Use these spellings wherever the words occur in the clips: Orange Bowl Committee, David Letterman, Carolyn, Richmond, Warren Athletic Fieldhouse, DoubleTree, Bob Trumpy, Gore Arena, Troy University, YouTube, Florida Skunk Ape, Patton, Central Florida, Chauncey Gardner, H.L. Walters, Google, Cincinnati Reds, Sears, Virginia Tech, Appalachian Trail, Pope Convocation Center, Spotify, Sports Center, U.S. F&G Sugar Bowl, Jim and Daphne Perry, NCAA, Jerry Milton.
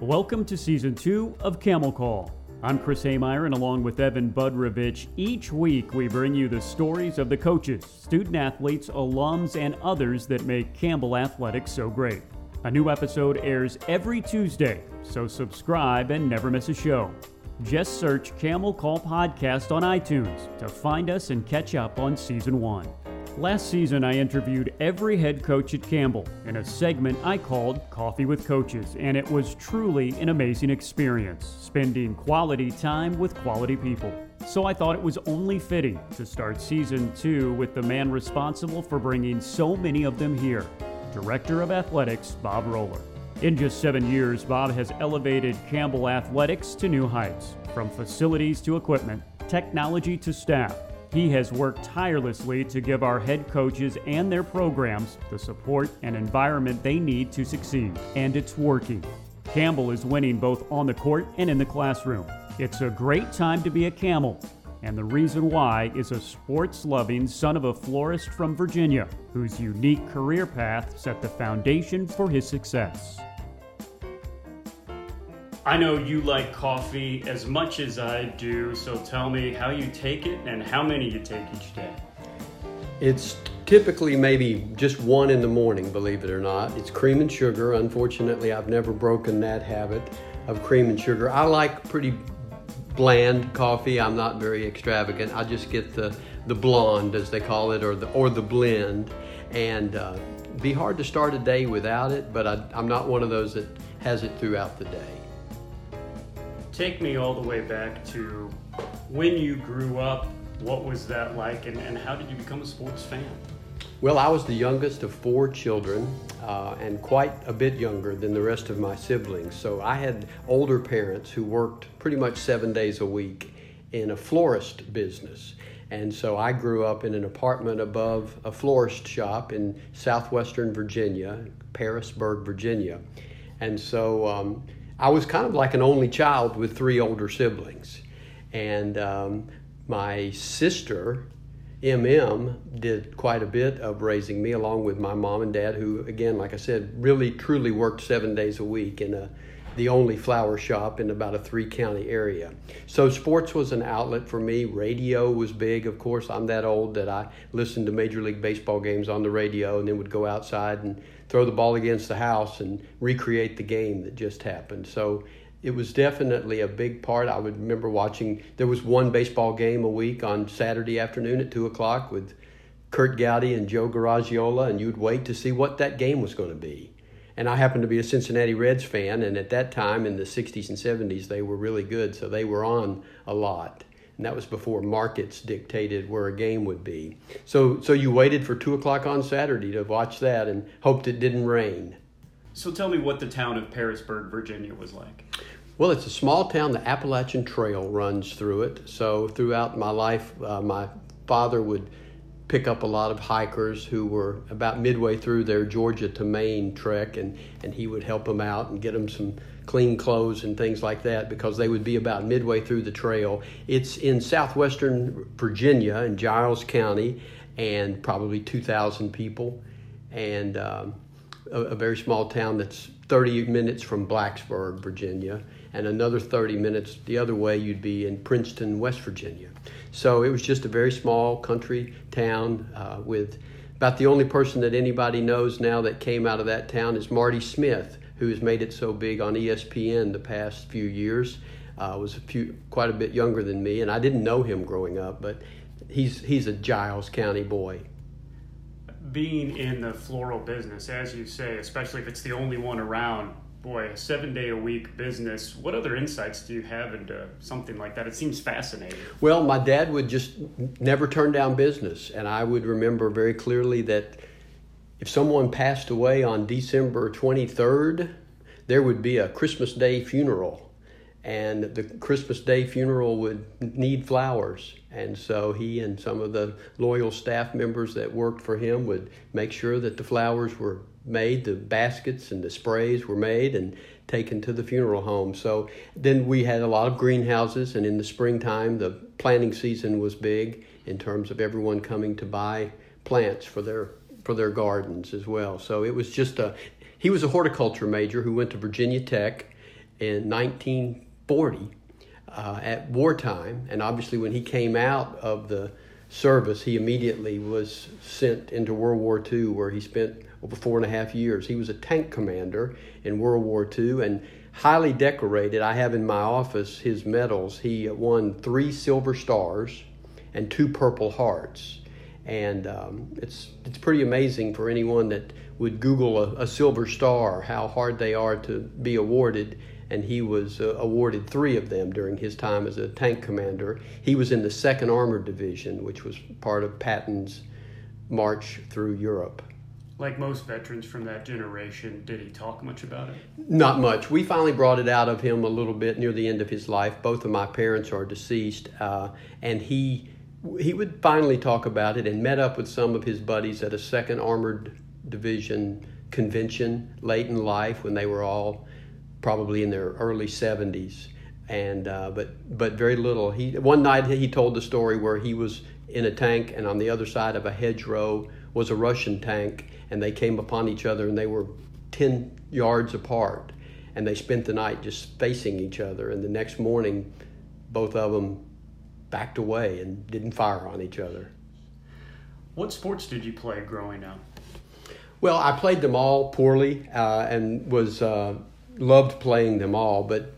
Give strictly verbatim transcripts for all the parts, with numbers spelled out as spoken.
Welcome to Season two of Camel Call. I'm Chris Haymeyer, and along with Evan Budrovich, each week we bring you the stories of the coaches, student athletes, alums, and others that make Campbell Athletics so great. A new episode airs every Tuesday, so subscribe and never miss a show. Just search Camel Call Podcast on iTunes to find us and catch up on Season one. Last season, I interviewed every head coach at Campbell in a segment I called Coffee with Coaches, and it was truly an amazing experience, spending quality time with quality people. So I thought it was only fitting to start Season two with the man responsible for bringing so many of them here, Director of Athletics Bob Roller. In just seven years, Bob has elevated Campbell Athletics to new heights, from facilities to equipment, technology to staff. He has worked tirelessly to give our head coaches and their programs the support and environment they need to succeed, and it's working. Campbell is winning both on the court and in the classroom. It's a great time to be a Camel, and the reason why is a sports-loving son of a florist from Virginia whose unique career path set the foundation for his success. I know you like coffee as much as I do, so tell me how you take it and how many you take each day. It's typically maybe just one in the morning, believe it or not. It's cream and sugar. Unfortunately, I've never broken that habit of cream and sugar. I like pretty bland coffee. I'm not very extravagant. I just get the, the blonde, as they call it, or the or the blend. And uh, it'd be hard to start a day without it, but I, I'm not one of those that has it throughout the day. Take me all the way back to when you grew up. What was that like, and, and how did you become a sports fan? Well, I was the youngest of four children, uh, and quite a bit younger than the rest of my siblings. So I had older parents who worked pretty much seven days a week in a florist business. And so I grew up in an apartment above a florist shop in southwestern Virginia, Parisburg, Virginia. And so um, I was kind of like an only child with three older siblings. And um, my sister, M M, did quite a bit of raising me, along with my mom and dad, who, again, like I said, really truly worked seven days a week in a, the only flower shop in about a three-county area. So sports was an outlet for me. Radio was big, of course. I'm that old that I listened to Major League Baseball games on the radio and then would go outside and throw the ball against the house and recreate the game that just happened. So it was definitely a big part. I would remember watching, there was one baseball game a week on Saturday afternoon at two o'clock with Curt Gowdy and Joe Garagiola, and you'd wait to see what that game was going to be. And I happened to be a Cincinnati Reds fan, and at that time in the sixties and seventies, they were really good, so they were on a lot. And that was before markets dictated where a game would be. So so you waited for two o'clock on Saturday to watch that and hoped it didn't rain. So tell me what the town of Parisburg, Virginia was like. Well, it's a small town. The Appalachian Trail runs through it. So throughout my life, uh, my father would pick up a lot of hikers who were about midway through their Georgia to Maine trek, and, and he would help them out and get them some clean clothes and things like that, because they would be about midway through the trail. It's in southwestern Virginia in Giles County, and probably two thousand people, and um, a, a very small town that's thirty minutes from Blacksburg, Virginia, and another thirty minutes the other way you'd be in Princeton, West Virginia. So it was just a very small country town uh, with about the only person that anybody knows now that came out of that town is Marty Smith, who has made it so big on E S P N the past few years. Uh, was a few, quite a bit younger than me, and I didn't know him growing up, but he's he's a Giles County boy. Being in the floral business, as you say, especially if it's the only one around, boy, a seven-day-a-week business. What other insights do you have into something like that? It seems fascinating. Well, my dad would just never turn down business, and I would remember very clearly that if someone passed away on December twenty-third, there would be a Christmas Day funeral, and the Christmas Day funeral would need flowers. And so he and some of the loyal staff members that worked for him would make sure that the flowers were made, the baskets and the sprays were made and taken to the funeral home. So then we had a lot of greenhouses, and in the springtime, the planting season was big in terms of everyone coming to buy plants for their for their gardens as well. So it was just a, he was a horticulture major who went to Virginia Tech in nineteen forty uh, at wartime. And obviously when he came out of the service, he immediately was sent into World War Two, where he spent over four and a half years. He was a tank commander in World War Two and highly decorated. I have in my office his medals. He won three Silver Stars and two Purple Hearts. And um, it's it's pretty amazing for anyone that would Google a, a Silver Star, how hard they are to be awarded. And he was uh, awarded three of them during his time as a tank commander. He was in the Second Armored Division, which was part of Patton's march through Europe. Like most veterans from that generation, did he talk much about it? Not much. We finally brought it out of him a little bit near the end of his life. Both of my parents are deceased, uh, and he he would finally talk about it, and met up with some of his buddies at a Second Armored Division convention late in life when they were all probably in their early seventies, and uh, but but very little. He one night he told the story where he was in a tank, and on the other side of a hedgerow was a Russian tank, and they came upon each other, and they were ten yards apart, and they spent the night just facing each other. And the next morning, both of them backed away and didn't fire on each other. What sports did you play growing up? Well, I played them all poorly uh, and was uh, loved playing them all, but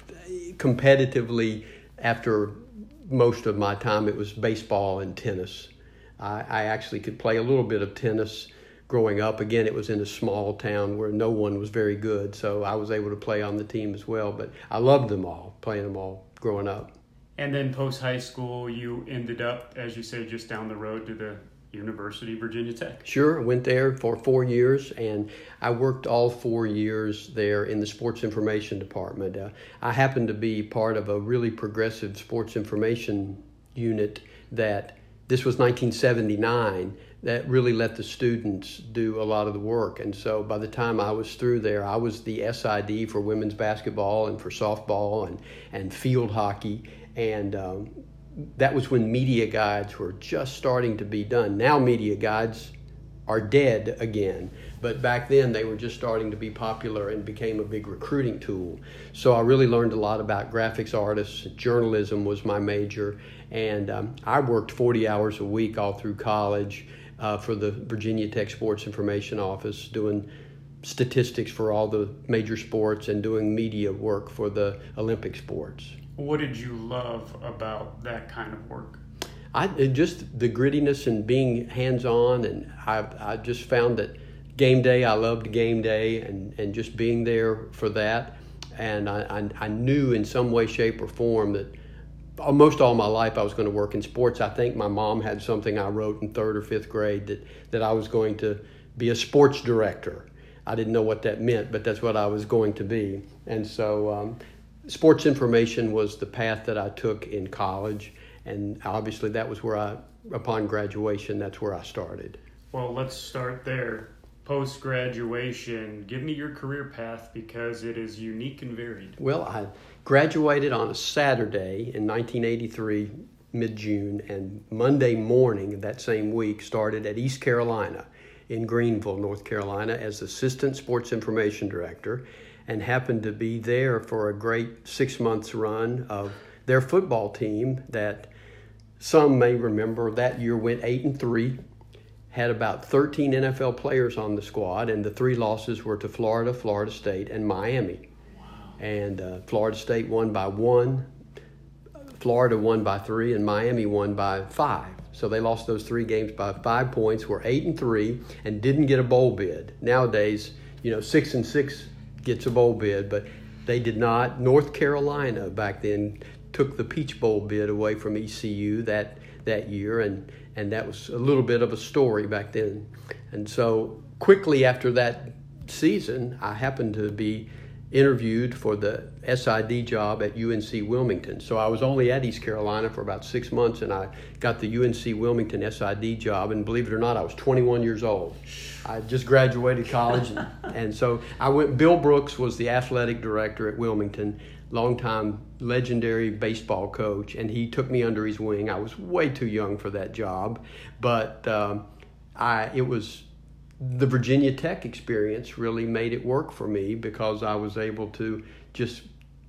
competitively after most of my time, it was baseball and tennis. I, I actually could play a little bit of tennis growing up. Again, it was in a small town where no one was very good, so I was able to play on the team as well. But I loved them all, playing them all growing up. And then post-high school, you ended up, as you say, just down the road to the University of Virginia Tech. Sure, I went there for four years, and I worked all four years there in the sports information department. Uh, I happened to be part of a really progressive sports information unit that, this was nineteen seventy-nine, that really let the students do a lot of the work. And so by the time I was through there, I was the S I D for women's basketball and for softball and, and field hockey. And um, that was when media guides were just starting to be done. Now media guides are dead again, but back then they were just starting to be popular and became a big recruiting tool. So I really learned a lot about graphics artists. Journalism was my major, and um, I worked forty hours a week all through college uh, for the Virginia Tech Sports Information Office, doing statistics for all the major sports and doing media work for the Olympic sports. What did you love about that kind of work? I just the grittiness and being hands-on, and I, I just found that game day, I loved game day and, and just being there for that. And I, I, I knew in some way, shape, or form that almost all my life I was going to work in sports. I think my mom had something I wrote in third or fifth grade that, that I was going to be a sports director. I didn't know what that meant, but that's what I was going to be. And so um, sports information was the path that I took in college. And obviously that was where I, upon graduation, that's where I started. Well, let's start there. Post-graduation, give me your career path, because it is unique and varied. Well, I graduated on a Saturday in nineteen eighty-three, mid-June, and Monday morning that same week started at East Carolina in Greenville, North Carolina, as Assistant Sports Information Director, and happened to be there for a great six-month run of their football team that some may remember that year went eight and three, had about thirteen N F L players on the squad, and the three losses were to Florida, Florida State, and Miami. Wow. And uh, Florida State won by one, Florida won by three, and Miami won by five. So they lost those three games by five points, were eight and three, and didn't get a bowl bid. Nowadays, you know, six and six gets a bowl bid, but they did not. North Carolina back then took the Peach Bowl bid away from E C U that that year, and, and that was a little bit of a story back then. And so quickly after that season, I happened to be interviewed for the S I D job at U N C Wilmington. So I was only at East Carolina for about six months, and I got the U N C Wilmington S I D job, and believe it or not, I was twenty-one years old. I just graduated college, and, and so I went. Bill Brooks was the athletic director at Wilmington, longtime legendary baseball coach, and he took me under his wing. I was way too young for that job, but um, I it was the Virginia Tech experience really made it work for me, because I was able to just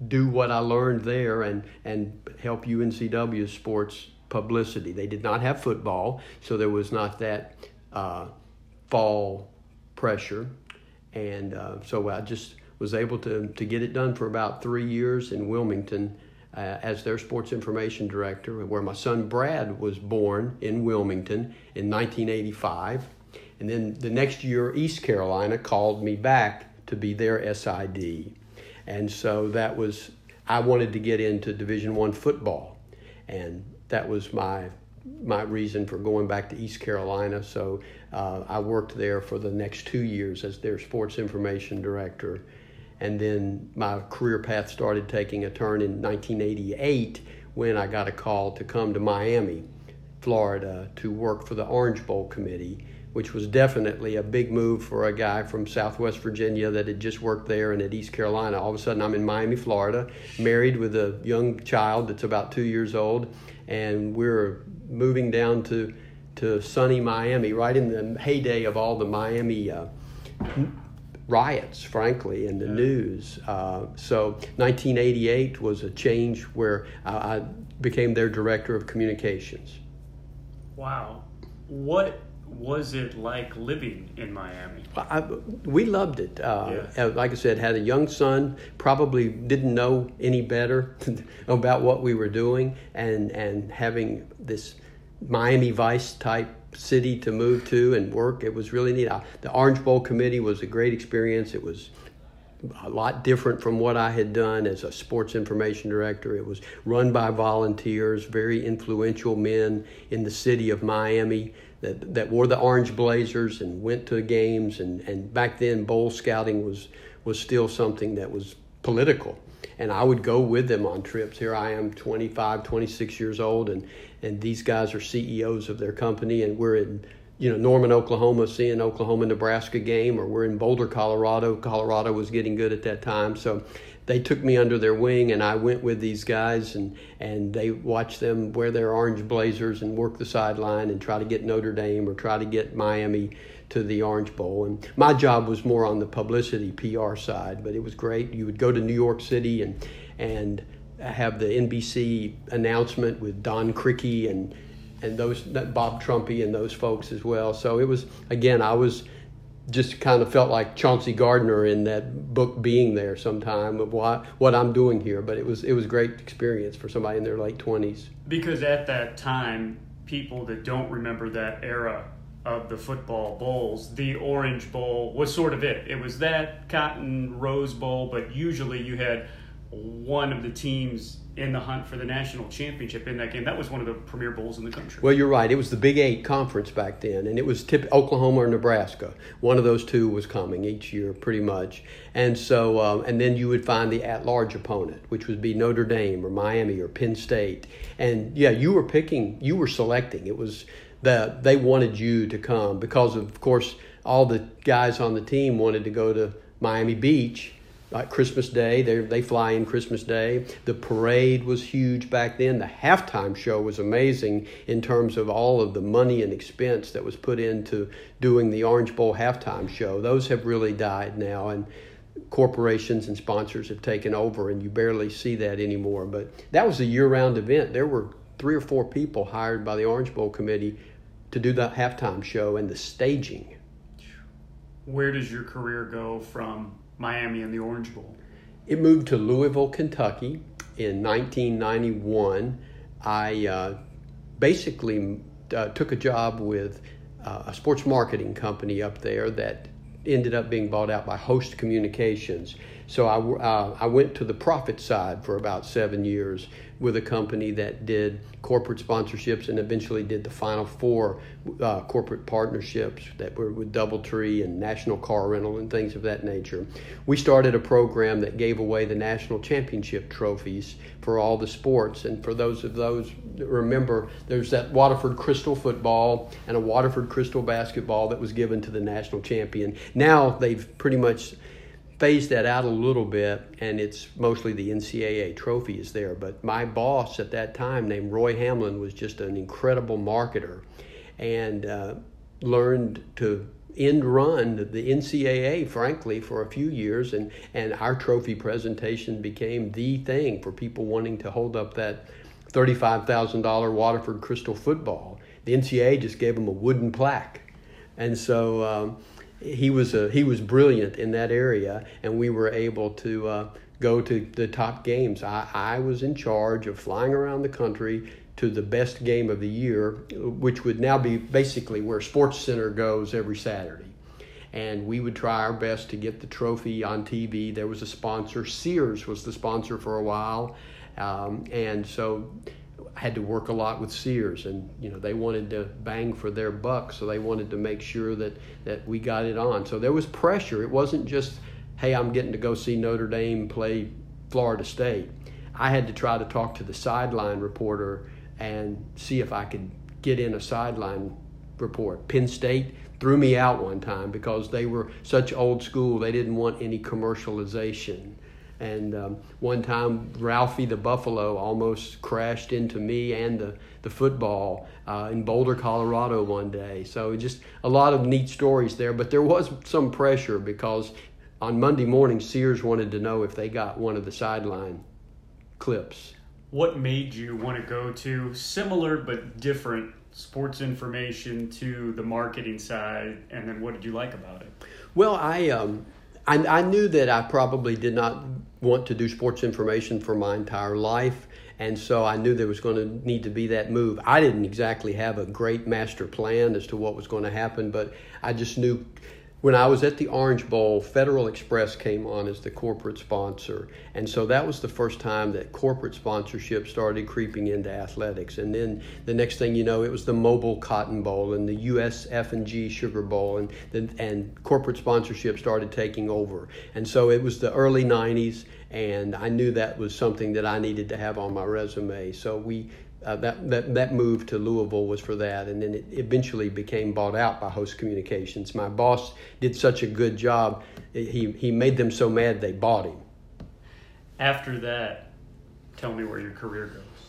do what I learned there and, and help U N C W sports publicity. They did not have football, so there was not that uh, fall pressure. And uh, so I just was able to, to get it done for about three years in Wilmington uh, as their sports information director, where my son Brad was born in Wilmington in nineteen eighty-five. And then the next year, East Carolina called me back to be their S I D. And so that was, I wanted to get into Division I football. And that was my my reason for going back to East Carolina. So uh, I worked there for the next two years as their sports information director. And then my career path started taking a turn in nineteen eighty-eight when I got a call to come to Miami, Florida, to work for the Orange Bowl Committee, which was definitely a big move for a guy from Southwest Virginia that had just worked there and at East Carolina. All of a sudden, I'm in Miami, Florida, married with a young child that's about two years old, and we're moving down to, to sunny Miami, right in the heyday of all the Miami uh, riots, frankly, in the news. Uh, so nineteen eighty-eight was a change where I, I became their director of communications. Wow. What was it like living in Miami? I, we loved it. Uh, yeah. Like I said, had a young son, probably didn't know any better about what we were doing, and, and having this Miami Vice type city to move to and work, it was really neat. I, the Orange Bowl Committee was a great experience. It was a lot different from what I had done as a sports information director. It was run by volunteers, very influential men in the city of Miami that that wore the orange blazers and went to games. And, and back then, bowl scouting was, was still something that was political. And I would go with them on trips. Here I am, twenty-five, twenty-six years old, and, and these guys are C E Os of their company, and we're in you know, Norman, Oklahoma, seeing Oklahoma-Nebraska game, or we're in Boulder, Colorado. Colorado was getting good at that time. So they took me under their wing, and I went with these guys, and, and they watched them wear their orange blazers and work the sideline and try to get Notre Dame or try to get Miami to the Orange Bowl. And my job was more on the publicity P R side, but it was great. You would go to New York City and, and have the N B C announcement with Don Crickey and and those Bob Trumpy and those folks as well. So it was, again, I was just kind of felt like Chauncey Gardner in that book being there sometime of what, what I'm doing here. But it was it was a great experience for somebody in their late twenties. Because at that time, people that don't remember that era of the football bowls, the Orange Bowl was sort of it. It was that Cotton Rose Bowl, but usually you had one of the teams in the hunt for the national championship in that game. That was one of the premier bowls in the country. Well, you're right. It was the Big Eight Conference back then, and it was tip- Oklahoma or Nebraska. One of those two was coming each year, pretty much. And so, um, and then you would find the at-large opponent, which would be Notre Dame or Miami or Penn State. And yeah, you were picking, you were selecting. It was the they wanted you to come because, of course, all the guys on the team wanted to go to Miami Beach. Like Christmas Day, they they fly in Christmas Day. The parade was huge back then. The halftime show was amazing in terms of all of the money and expense that was put into doing the Orange Bowl halftime show. Those have really died now, and corporations and sponsors have taken over, and you barely see that anymore. But that was a year-round event. There were three or four people hired by the Orange Bowl Committee to do the halftime show and the staging. Where does your career go from Miami and the Orange Bowl? It moved to Louisville, Kentucky in nineteen ninety-one. I uh, basically uh, took a job with uh, a sports marketing company up there that ended up being bought out by Host Communications. So I, uh, I went to the profit side for about seven years with a company that did corporate sponsorships and eventually did the Final Four uh, corporate partnerships that were with DoubleTree and National Car Rental and things of that nature. We started a program that gave away the national championship trophies for all the sports. And for those of those that remember, there's that Waterford Crystal football and a Waterford Crystal basketball that was given to the national champion. Now they've pretty much phased that out a little bit, and it's mostly the N C double A trophy is there. But my boss at that time, named Roy Hamlin, was just an incredible marketer, and uh, learned to end run the N C double A, frankly, for a few years, and, and our trophy presentation became the thing for people wanting to hold up that thirty-five thousand dollars Waterford Crystal football. The N C double A just gave him a wooden plaque. And so um, he was a, he was brilliant in that area, and we were able to uh, go to the top games. I, I was in charge of flying around the country to the best game of the year, which would now be basically where Sports Center goes every Saturday. And we would try our best to get the trophy on T V. There was a sponsor. Sears was the sponsor for a while. Um, and so I had to work a lot with Sears, and you know, they wanted to bang for their buck, so they wanted to make sure that, that we got it on. So there was pressure. It wasn't just, hey, I'm getting to go see Notre Dame play Florida State. I had to try to talk to the sideline reporter and see if I could get in a sideline report. Penn State threw me out one time because they were such old school, they didn't want any commercialization. And um, one time, Ralphie the Buffalo almost crashed into me and the, the football uh, in Boulder, Colorado one day. So just a lot of neat stories there. But there was some pressure because on Monday morning, Sears wanted to know if they got one of the sideline clips. What made you want to go to similar but different sports information to the marketing side, and then what did you like about it? Well, I um, I, I knew that I probably did not want to do sports information for my entire life, and so I knew there was going to need to be that move. I didn't exactly have a great master plan as to what was going to happen, but I just knew. When I was at the Orange Bowl, Federal Express came on as the corporate sponsor. And so that was the first time that corporate sponsorship started creeping into athletics. And then the next thing you know, it was the Mobile Cotton Bowl and the U S F and G Sugar Bowl, and then and corporate sponsorship started taking over. And so it was the early nineties, and I knew that was something that I needed to have on my resume. So we Uh, that, that that move to Louisville was for that, and then it eventually became bought out by Host Communications. My boss did such a good job, he, he made them so mad they bought him. After that, tell me where your career goes.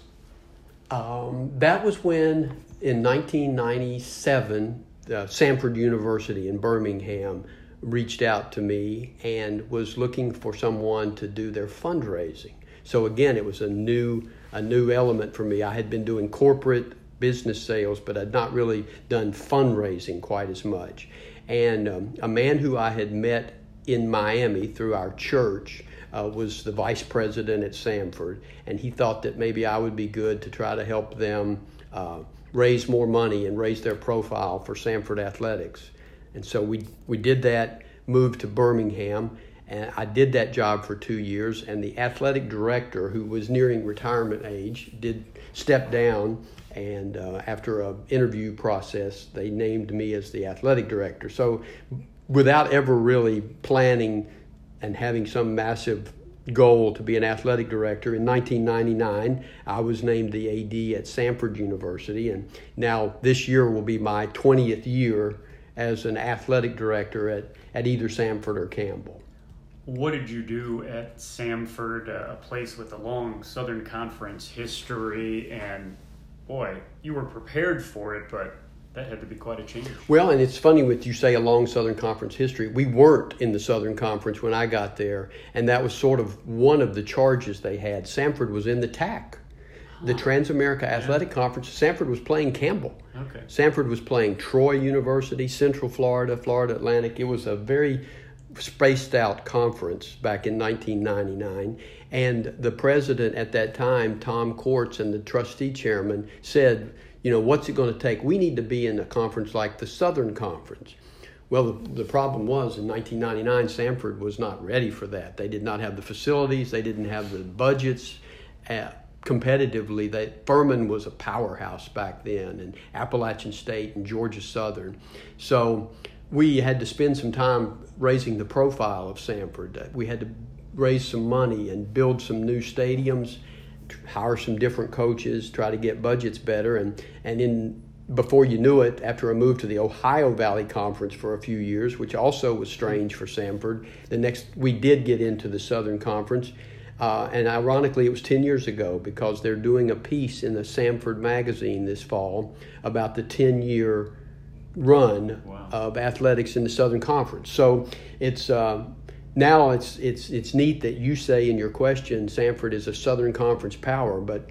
Um, that was when, in nineteen ninety-seven, uh, Samford University in Birmingham reached out to me and was looking for someone to do their fundraising. So again, it was a new a new element for me. I had been doing corporate business sales, but I'd not really done fundraising quite as much. And um, a man who I had met in Miami through our church uh, was the vice president at Samford, and he thought that maybe I would be good to try to help them uh, raise more money and raise their profile for Samford Athletics. And so we we did that, moved to Birmingham, and I did that job for two years, and the athletic director, who was nearing retirement age, did step down, and uh, after an interview process, they named me as the athletic director. So without ever really planning and having some massive goal to be an athletic director, in nineteen ninety-nine, I was named the A D at Samford University, and now this year will be my twentieth year as an athletic director at, at either Samford or Campbell. What did you do at Samford, a place with a long Southern Conference history? And boy, you were prepared for it, but that had to be quite a change. Well, and it's funny with you say a long Southern Conference history. We weren't in the Southern Conference when I got there, and that was sort of one of the charges they had. Samford was in the T A C, huh. the Trans America Athletic yeah. Conference. Samford was playing Campbell. Okay. Samford was playing Troy University, Central Florida, Florida Atlantic. It was a very spaced out conference back in nineteen ninety-nine, and the president at that time, Tom Quartz, and the trustee chairman said, you know, what's it going to take? We need to be in a conference like the Southern Conference. Well, the, the problem was in nineteen ninety-nine, Samford was not ready for that. They did not have the facilities. They didn't have the budgets. Uh, competitively, they, Furman was a powerhouse back then, and Appalachian State and Georgia Southern. So we had to spend some time raising the profile of Samford. We had to raise some money and build some new stadiums, hire some different coaches, try to get budgets better. And, and in before you knew it, after I moved to the Ohio Valley Conference for a few years, which also was strange for Samford, the next we did get into the Southern Conference. Uh, and ironically, it was ten years ago because they're doing a piece in the Samford magazine this fall about the ten-year run wow. of athletics in the Southern Conference. So it's uh, now it's it's it's neat that you say in your question Samford is a Southern Conference power, but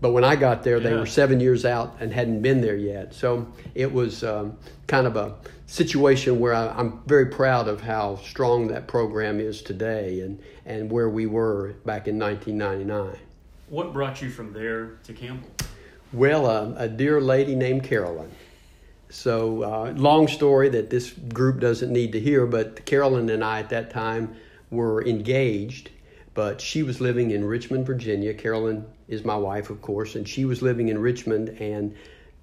but when I got there, yeah. they were seven years out and hadn't been there yet. So it was um, kind of a situation where I, I'm very proud of how strong that program is today and, and where we were back in nineteen ninety-nine. What brought you from there to Campbell? Well, uh, a dear lady named Carolyn. So uh, long story that this group doesn't need to hear, but Carolyn and I at that time were engaged, but she was living in Richmond, Virginia. Carolyn is my wife, of course, and she was living in Richmond, and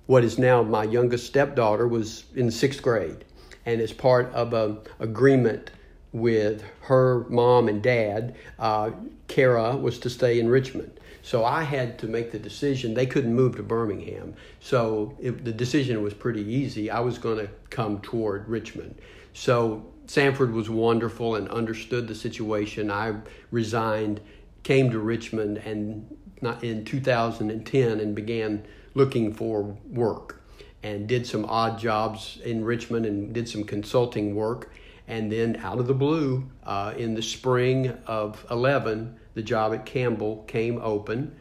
what is now my youngest stepdaughter was in sixth grade. And as part of an agreement with her mom and dad, uh, Kara was to stay in Richmond. So I had to make the decision. They couldn't move to Birmingham. So it, the decision was pretty easy. I was going to come toward Richmond. So Samford was wonderful and understood the situation. I resigned, came to Richmond, and not in two thousand ten and began looking for work and did some odd jobs in Richmond and did some consulting work. And then out of the blue, uh, in the spring of eleven, the job at Campbell came open,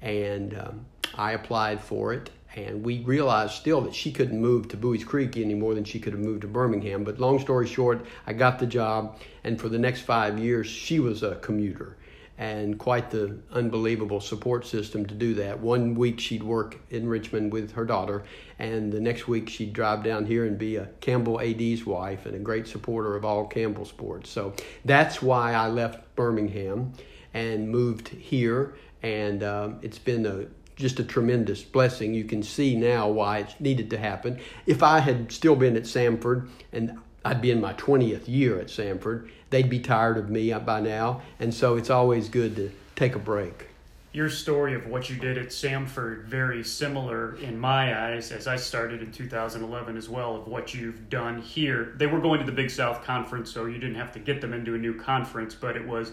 and um, I applied for it. And we realized still that she couldn't move to Bowie's Creek any more than she could have moved to Birmingham. But long story short, I got the job, and for the next five years, she was a commuter. And quite the unbelievable support system to do that. One week she'd work in Richmond with her daughter, and the next week she'd drive down here and be a Campbell A D's wife and a great supporter of all Campbell sports. So that's why I left Birmingham and moved here, and uh, it's been a just a tremendous blessing. You can see now why it needed to happen. If I had still been at Samford, and I'd be in my twentieth year at Samford, they'd be tired of me by now, and so it's always good to take a break. Your story of what you did at Samford very similar in my eyes, as I started in two thousand eleven as well, of what you've done here. They were going to the Big South Conference, so you didn't have to get them into a new conference, but it was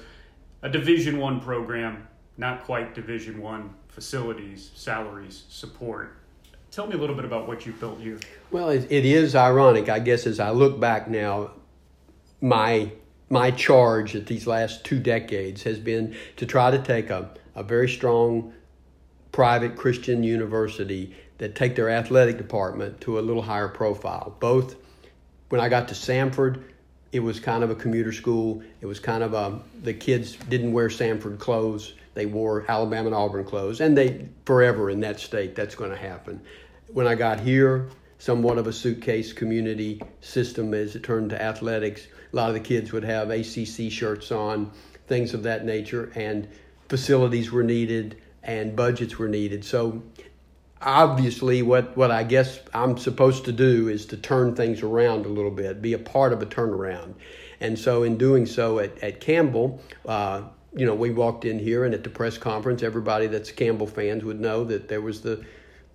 a Division One program, not quite Division One facilities, salaries, support. Tell me a little bit about what you built here. Well, it, it is ironic, I guess, as I look back now, my my charge at these last two decades has been to try to take a, a very strong private Christian university that take their athletic department to a little higher profile. Both, when I got to Samford, it was kind of a commuter school. It was kind of a, the kids didn't wear Samford clothes. They wore Alabama and Auburn clothes, and they forever in that state, that's going to happen. When I got here, somewhat of a suitcase community system as it turned to athletics. A lot of the kids would have A C C shirts on, things of that nature, and facilities were needed and budgets were needed. So obviously what, what I guess I'm supposed to do is to turn things around a little bit, be a part of a turnaround. And so in doing so at, at Campbell, uh, you know, we walked in here, and at the press conference, everybody that's Campbell fans would know that there was the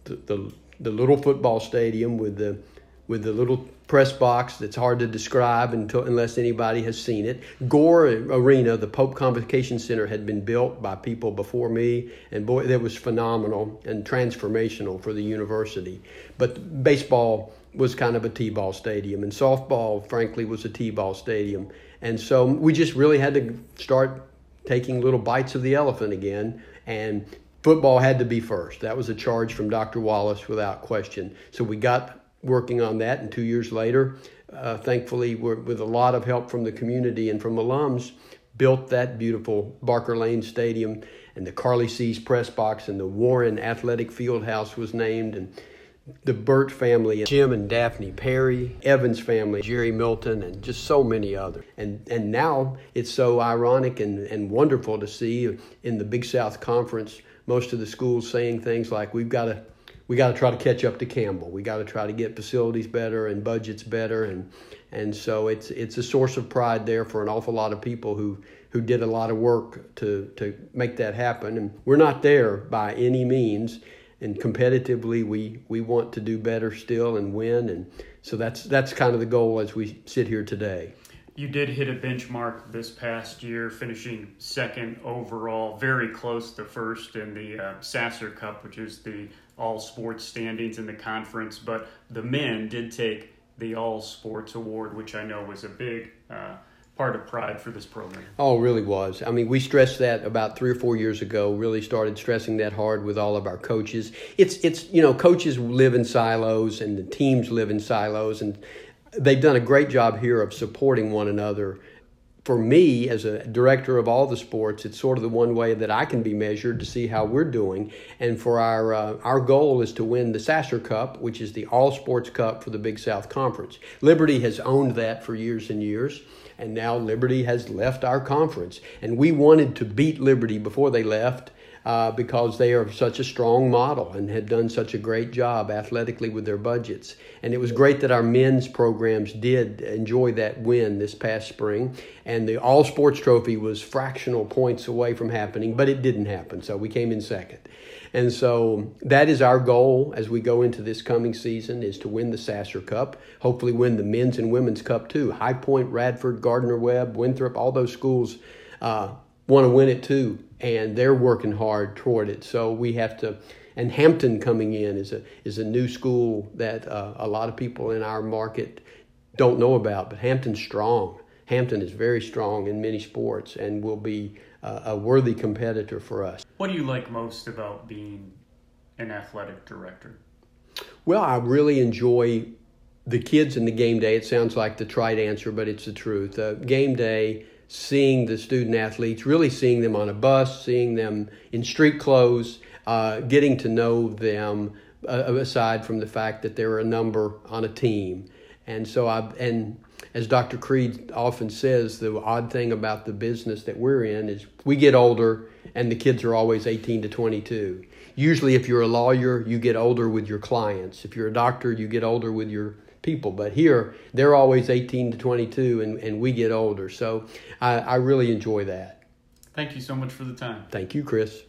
the, the the little football stadium with the with the little press box that's hard to describe until unless anybody has seen it. Gore Arena, the Pope Convocation Center, had been built by people before me, and boy, that was phenomenal and transformational for the university. But baseball was kind of a T-ball stadium, and softball, frankly, was a T-ball stadium. And so we just really had to start taking little bites of the elephant again, and football had to be first. That was a charge from Doctor Wallace without question. So we got working on that, and two years later, uh, thankfully, we're, with a lot of help from the community and from alums, built that beautiful Barker Lane Stadium, and the Carly C's press box, and the Warren Athletic Fieldhouse was named, and the Burt family, Jim and Daphne Perry, Evans family, Jerry Milton, and just so many others. And and now it's so ironic and, and wonderful to see in the Big South Conference, most of the schools saying things like, we've got to we got to try to catch up to Campbell. We got to try to get facilities better and budgets better. And and so it's it's a source of pride there for an awful lot of people who who did a lot of work to to make that happen. And we're not there by any means. And competitively, we, we want to do better still and win. And so that's that's kind of the goal as we sit here today. you did hit a benchmark this past year, finishing second overall, very close to first in the uh, Sasser Cup, which is the all-sports standings in the conference. But the men did take the all-sports award, which I know was a big uh, part of pride for this program. Oh, it really was. I mean, we stressed that about three or four years ago, really started stressing that hard with all of our coaches. It's, it's you know, coaches live in silos and the teams live in silos, and they've done a great job here of supporting one another. For me, as a director of all the sports, it's sort of the one way that I can be measured to see how we're doing. And for our uh, our goal is to win the Sasser Cup, which is the all-sports cup for the Big South Conference. Liberty has owned that for years and years, and now Liberty has left our conference. And we wanted to beat Liberty before they left uh, because they are such a strong model and had done such a great job athletically with their budgets. And it was great that our men's programs did enjoy that win this past spring. And the all-sports trophy was fractional points away from happening, but it didn't happen, so we came in second. And so that is our goal as we go into this coming season, is to win the Sasser Cup, hopefully win the men's and women's cup too. High Point, Radford, Gardner-Webb, Winthrop, all those schools uh, want to win it too, and they're working hard toward it. So we have to, and Hampton coming in is a is a new school that uh, a lot of people in our market don't know about, but Hampton's strong. Hampton is very strong in many sports and will be uh, a worthy competitor for us. What do you like most about being an athletic director? Well, I really enjoy the kids in the game day. It sounds like the trite answer, but it's the truth. Uh, game day, seeing the student athletes, really seeing them on a bus, seeing them in street clothes, uh, getting to know them, uh, aside from the fact that they're a number on a team. And so I and as Doctor Creed often says, the odd thing about the business that we're in is we get older and the kids are always eighteen to twenty-two. Usually if you're a lawyer, you get older with your clients. If you're a doctor, you get older with your people. But here, they're always eighteen to twenty-two and, and we get older. So I, I really enjoy that. Thank you so much for the time. Thank you, Chris.